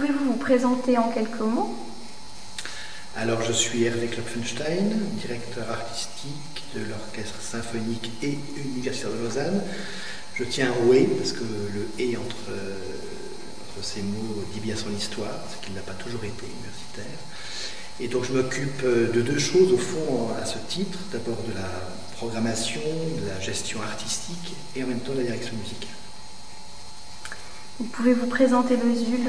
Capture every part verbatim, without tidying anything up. Pouvez-vous vous présenter en quelques mots? Alors, je suis Hervé Klopfenstein, directeur artistique de l'Orchestre Symphonique et Universitaire de Lausanne. Je tiens un ouais parce que le « et » entre, euh, entre ces mots dit bien son histoire, ce qu'il n'a pas toujours été universitaire. Et donc je m'occupe de deux choses au fond à ce titre, d'abord de la programmation, de la gestion artistique et en même temps de la direction musicale. Vous pouvez vous présenter le Zulu?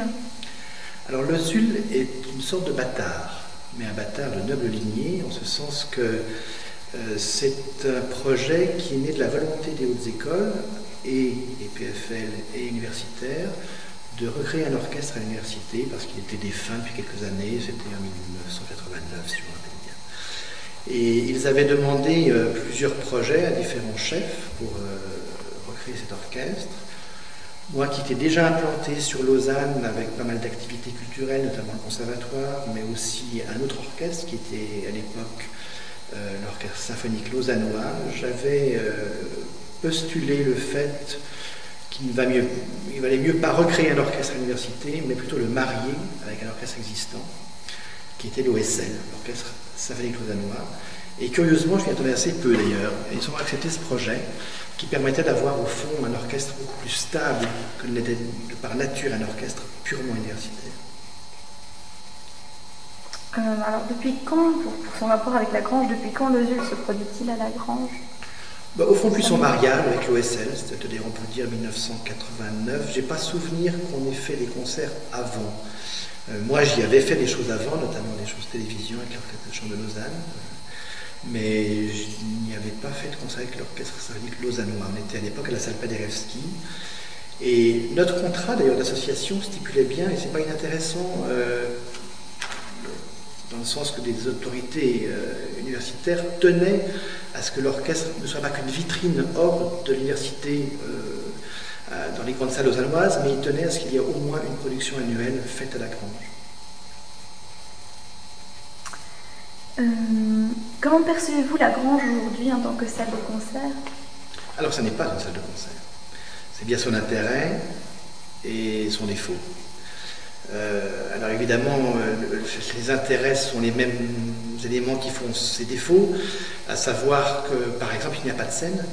Alors le Zulu est une sorte de bâtard, mais un bâtard de noble lignée, en ce sens que euh, c'est un projet qui est né de la volonté des hautes écoles et des P F L et universitaires de recréer un orchestre à l'université parce qu'il était défunt depuis quelques années, c'était en mille neuf cent quatre-vingt-neuf si je me rappelle bien. Et ils avaient demandé euh, plusieurs projets à différents chefs pour euh, recréer cet orchestre. Moi qui étais déjà implanté sur Lausanne avec pas mal d'activités culturelles, notamment le conservatoire, mais aussi un autre orchestre qui était à l'époque euh, l'Orchestre Symphonique Lausannois, j'avais euh, postulé le fait qu'il va mieux, il valait mieux pas recréer un orchestre à l'université, mais plutôt le marier avec un orchestre existant, qui était l'O S L, l'Orchestre Symphonique Lausannois. Et curieusement, je m'y attendais assez peu d'ailleurs, ils ont accepté ce projet, qui permettait d'avoir au fond un orchestre beaucoup plus stable que ne l'était de par nature un orchestre purement universitaire. Euh, alors depuis quand, pour, pour son rapport avec la Grange, depuis quand le Zulu se produit-il à la Grange? Bah, au fond, depuis son mariage avec l'O S L, c'est-à-dire on peut dire mille neuf cent quatre-vingt-neuf, j'ai pas souvenir qu'on ait fait des concerts avant. Euh, moi, j'y avais fait des choses avant, notamment des choses télévision avec l'Orchestre de Chambre de Lausanne, mais je n'y avais pas fait de concert avec l'Orchestre Symphonique Lausannois. On était à l'époque à la salle Paderewski, et notre contrat d'ailleurs d'association stipulait bien, et c'est pas inintéressant, euh, dans le sens que des autorités euh, universitaires tenaient à ce que l'orchestre ne soit pas qu'une vitrine hors de l'université euh, dans les grandes salles lausannoises, mais il tenait à ce qu'il y ait au moins une production annuelle faite à la Grange. Euh, comment percevez-vous la Grange aujourd'hui en tant que salle de concert? Alors, ce n'est pas une salle de concert. C'est bien son intérêt et son défaut. Euh, alors évidemment, euh, les intérêts sont les mêmes éléments qui font ses défauts, à savoir que, par exemple, il n'y a pas de scène.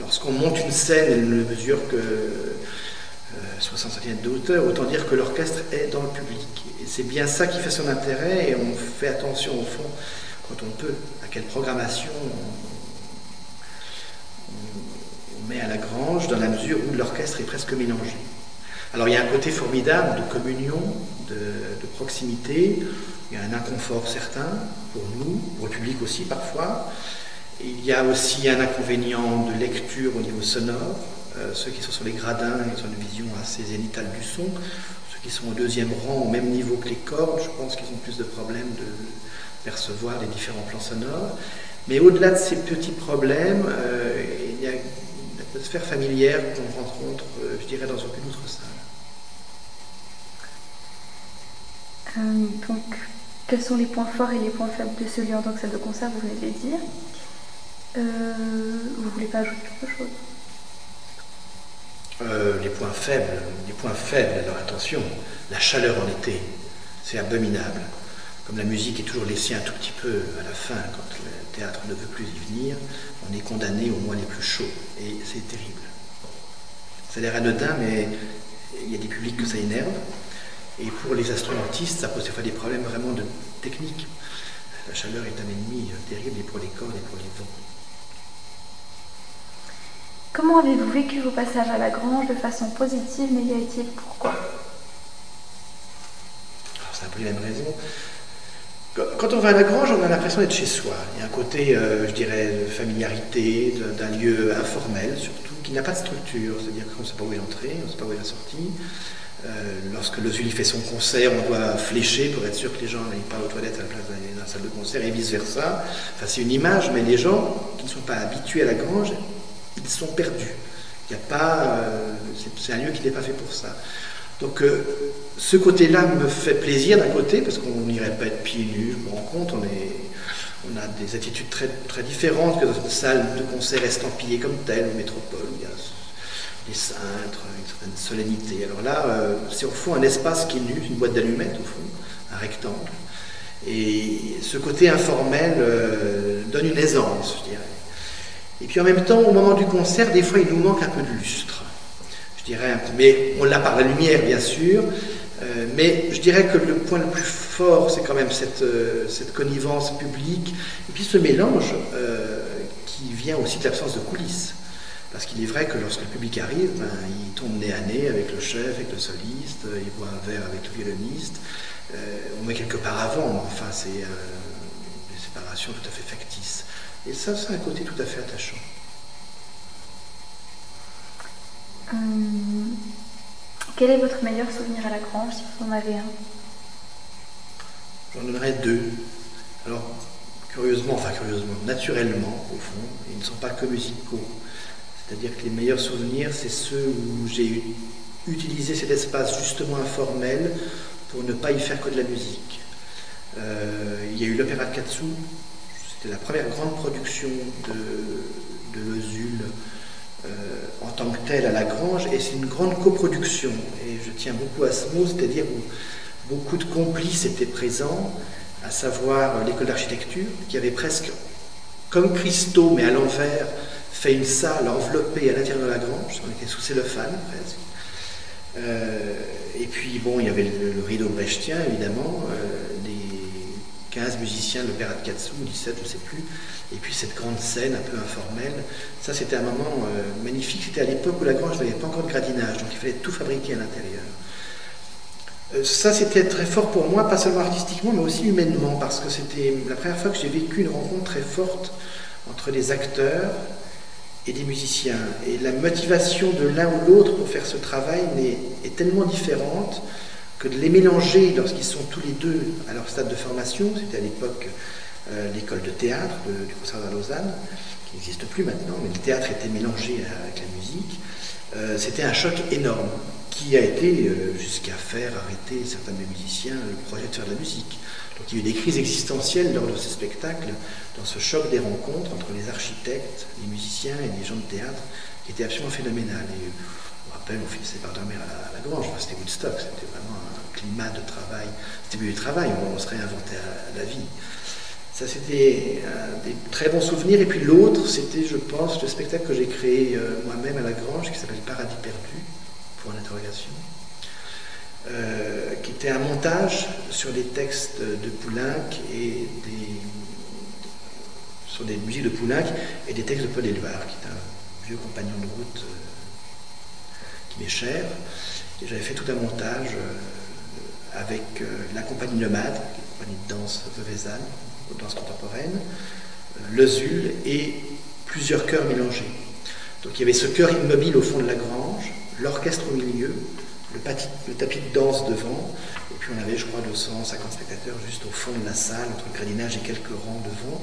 Lorsqu'on monte une scène, elle ne mesure que euh, soixante centimètres de hauteur, autant dire que l'orchestre est dans le public. Et c'est bien ça qui fait son intérêt, et on fait attention, au fond, quand on peut, à quelle programmation on, on, on met à la Grange, dans la mesure où l'orchestre est presque mélangé. Alors il y a un côté formidable de communion, de, de proximité, il y a un inconfort certain pour nous, pour le public aussi parfois. Il y a aussi un inconvénient de lecture au niveau sonore, euh, ceux qui sont sur les gradins, ils ont une vision assez zénitale du son, ceux qui sont au deuxième rang, au même niveau que les cordes, je pense qu'ils ont plus de problèmes de percevoir les différents plans sonores. Mais au-delà de ces petits problèmes, euh, il y a une atmosphère familière qu'on rencontre, euh, je dirais, dans aucune autre salle. Euh, donc, quels sont les points forts et les points faibles de ce lieu en tant que salle de concert? Vous venez de les dire. Euh, vous voulez pas ajouter quelque chose? euh, Les points faibles, les points faibles. Alors attention, la chaleur en été, c'est abominable. Comme la musique est toujours laissée un tout petit peu à la fin, quand le théâtre ne veut plus y venir, on est condamné aux mois les plus chauds, et c'est terrible. Ça a l'air anodin, mais il y a des publics que ça énerve. Et pour les instrumentistes, ça pose des fois des problèmes vraiment de technique. La chaleur est un ennemi terrible, et pour les cordes et pour les vents. Comment avez-vous vécu vos passages à la Grange de façon positive, négative? Pourquoi? Alors, c'est un peu les mêmes raisons. Quand on va à la Grange, on a l'impression d'être chez soi. Il y a un côté, euh, je dirais, de familiarité, d'un lieu informel surtout, qui n'a pas de structure. C'est-à-dire qu'on ne sait pas où est l'entrée, on ne sait pas où est la sortie. Euh, lorsque le Zulu fait son concert, on doit flécher pour être sûr que les gens n'aillent pas aux toilettes à la place dans la salle de concert et vice-versa. Enfin, c'est une image, mais les gens qui ne sont pas habitués à la Grange, ils sont perdus. Il n'y a pas... Euh, c'est un lieu qui n'est pas fait pour ça. Donc, euh, ce côté-là me fait plaisir d'un côté, parce qu'on n'irait pas être pieds nus, je me rends compte, on est... On a des attitudes très, très différentes que dans une salle de concert estampillée comme telle, ou métropole, où il y a les cintres, une certaine solennité. Alors là, euh, c'est au fond un espace qui est nu, une boîte d'allumettes au fond, un rectangle. Et ce côté informel euh, donne une aisance, je dirais. Et puis en même temps, au moment du concert, des fois, il nous manque un peu de lustre. Je dirais un peu, mais on l'a par la lumière, bien sûr. Euh, mais je dirais que le point le plus fort, c'est quand même cette, euh, cette connivence publique. Et puis ce mélange euh, qui vient aussi de l'absence de coulisses. Parce qu'il est vrai que lorsque le public arrive, ben, il tombe nez à nez avec le chef, avec le soliste, il boit un verre avec le violoniste. Euh, on met quelques paravents, mais enfin, c'est euh, une séparation tout à fait factice. Et ça, c'est un côté tout à fait attachant. Hum, quel est votre meilleur souvenir à la Grange, si vous en avez un ? J'en donnerais deux. Alors, curieusement, enfin curieusement, naturellement, au fond, ils ne sont pas que musicaux. C'est-à-dire que les meilleurs souvenirs, c'est ceux où j'ai utilisé cet espace justement informel pour ne pas y faire que de la musique. Euh, il y a eu l'Opéra de Katsu, c'était la première grande production de, de Zulu euh, en tant que telle à la Grange, et c'est une grande coproduction, et je tiens beaucoup à ce mot, c'est-à-dire où beaucoup de complices étaient présents, à savoir l'école d'architecture, qui avait presque, comme Christo, mais à l'envers, fait une salle enveloppée à l'intérieur de la Grange, on était sous cellophane presque. Euh, et puis, bon, il y avait le, le rideau brechtien, évidemment, euh, des quinze musiciens de l'Opéra de Katsu, dix-sept, je ne sais plus, et puis cette grande scène un peu informelle. Ça, c'était un moment euh, magnifique. C'était à l'époque où la Grange n'avait pas encore de gradinage, donc il fallait tout fabriquer à l'intérieur. Euh, ça, c'était très fort pour moi, pas seulement artistiquement, mais aussi humainement, parce que c'était la première fois que j'ai vécu une rencontre très forte entre les acteurs et des musiciens. Et la motivation de l'un ou l'autre pour faire ce travail est, est tellement différente que de les mélanger lorsqu'ils sont tous les deux à leur stade de formation, c'était à l'époque euh, l'école de théâtre de, du Conservatoire de Lausanne, qui n'existe plus maintenant, mais le théâtre était mélangé avec la musique, euh, c'était un choc énorme qui a été euh, jusqu'à faire arrêter certains des musiciens le projet de faire de la musique. Donc il y a eu des crises existentielles lors de ces spectacles, dans ce choc des rencontres entre les architectes, les musiciens et les gens de théâtre, qui était absolument phénoménal. Et on rappelle, on finissait par dormir à la, à la Grange, enfin, c'était Woodstock, c'était vraiment un climat de travail, c'était plus du travail, on, on se réinventait à, à la vie. Ça c'était un, des très bons souvenirs, et puis l'autre, c'était je pense le spectacle que j'ai créé euh, moi-même à la Grange, qui s'appelle Paradis perdu, pour l'interrogation. Euh, qui était un montage sur des textes de Poulenc et des sur des musiques de Poulenc et des textes de Paul Éluard, qui est un vieux compagnon de route euh, qui m'est cher. Et j'avais fait tout un montage euh, avec euh, la compagnie Nomade, qui est une compagnie de danse veuvezanne, de danse contemporaine, euh, le Zulu et plusieurs chœurs mélangés. Donc il y avait ce chœur immobile au fond de la Grange, l'orchestre au milieu, le tapis de danse devant, et puis on avait je crois deux cent cinquante spectateurs juste au fond de la salle, entre le gradinage et quelques rangs devant,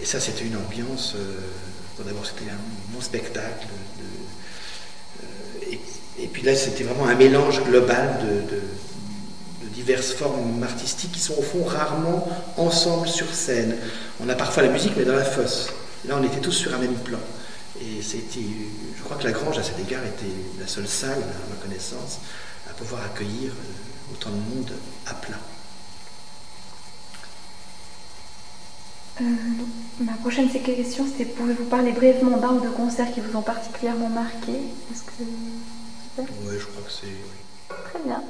et ça c'était une ambiance, euh, bon, d'abord c'était un bon spectacle, de, euh, et, et puis là c'était vraiment un mélange global de, de, de diverses formes artistiques qui sont au fond rarement ensemble sur scène. On a parfois la musique mais dans la fosse, là on était tous sur un même plan. Et c'était, je crois que la Grange, à cet égard, était la seule salle, à ma connaissance, à pouvoir accueillir autant de monde à plein. Euh, ma prochaine question, c'était pouvez-vous parler brièvement d'un ou deux concerts qui vous ont particulièrement marqué ? Est-ce que... Oui, je crois que c'est... Très bien.